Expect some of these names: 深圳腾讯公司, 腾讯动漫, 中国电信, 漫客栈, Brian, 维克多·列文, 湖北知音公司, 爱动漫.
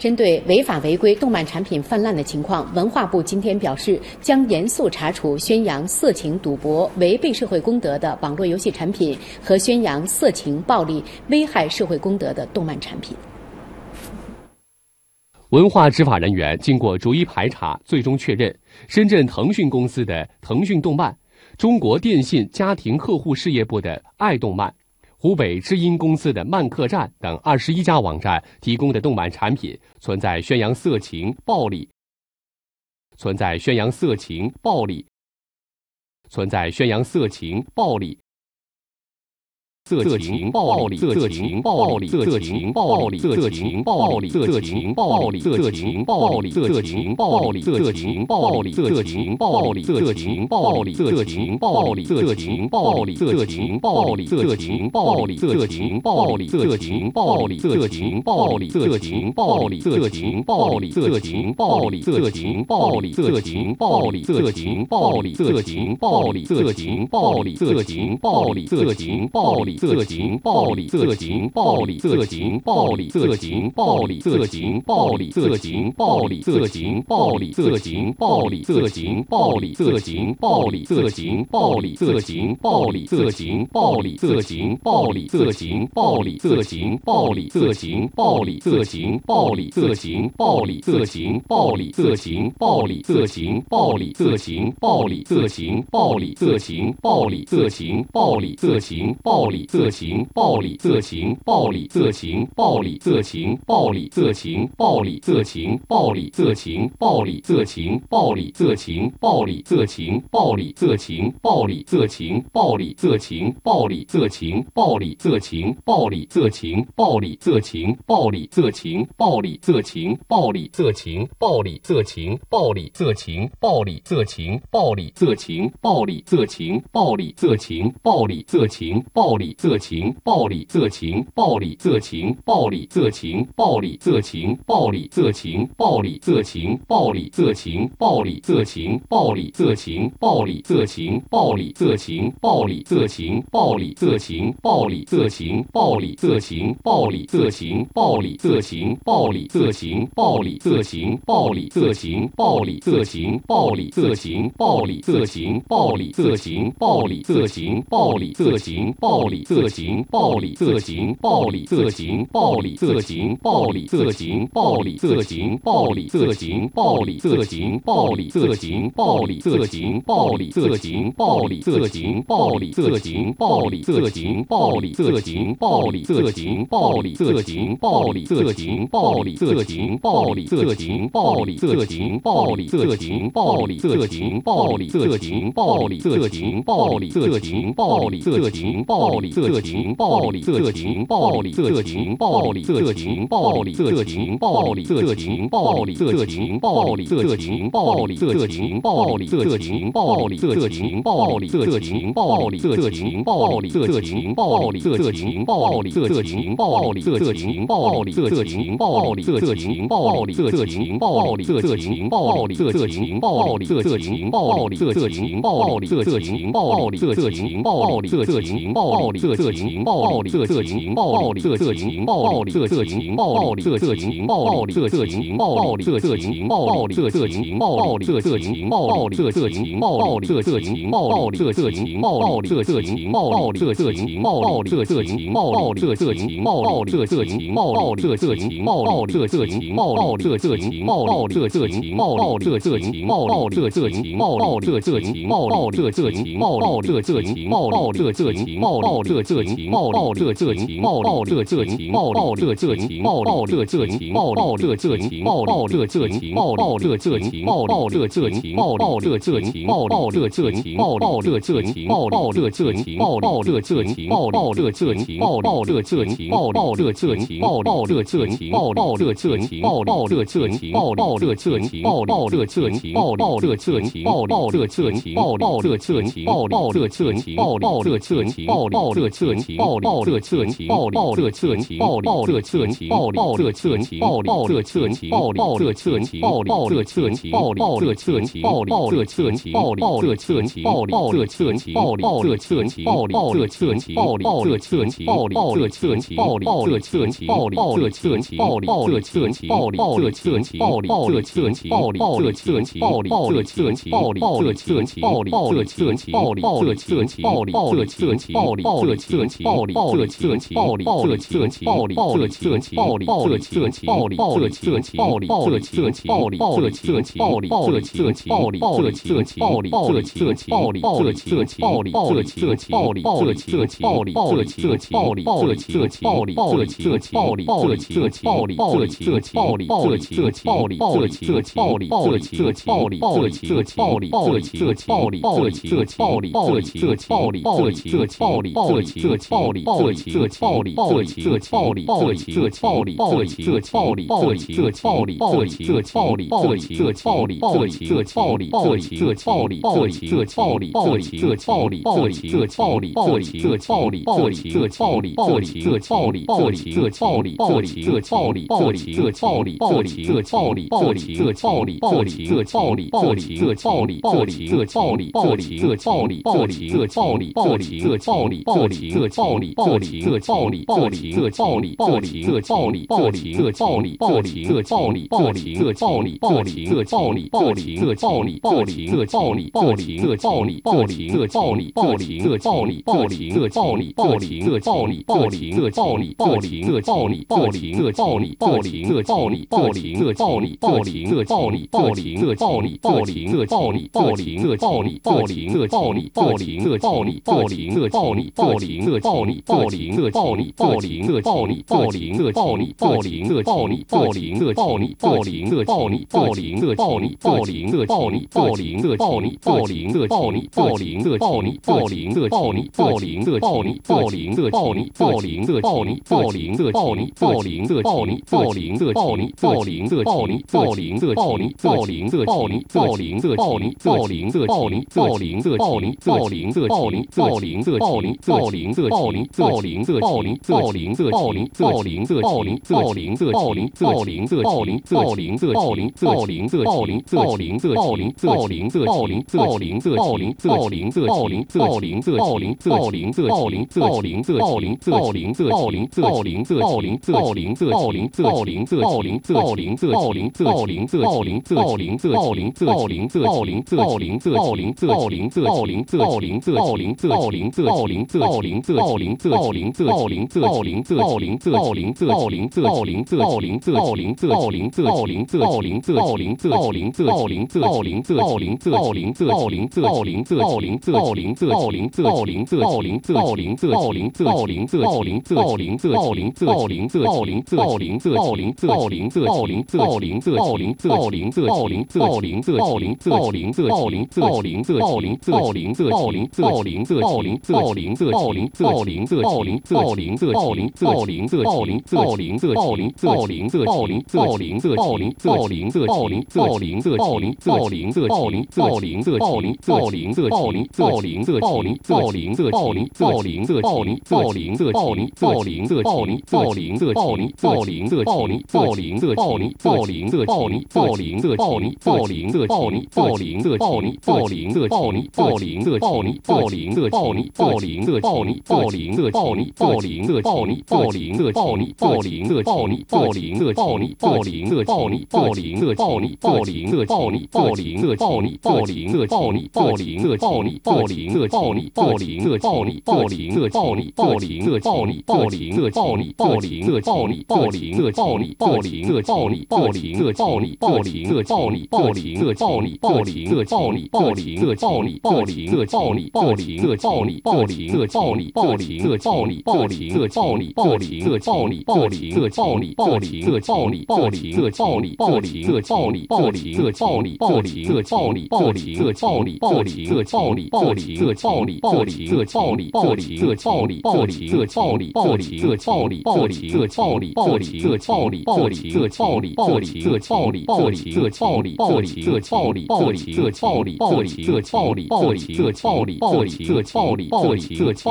针对违法违规动漫产品泛滥的情况，文化部今天表示，将严肃查处宣扬色情、赌博、违背社会公德的网络游戏产品和宣扬色情、暴力、危害社会公德的动漫产品。文化执法人员经过逐一排查，最终确认，深圳腾讯公司的腾讯动漫、中国电信家庭客户事业部的爱动漫、湖北知音公司的漫客栈等21家网站提供的动漫产品存在宣扬色情、暴力、抱抱。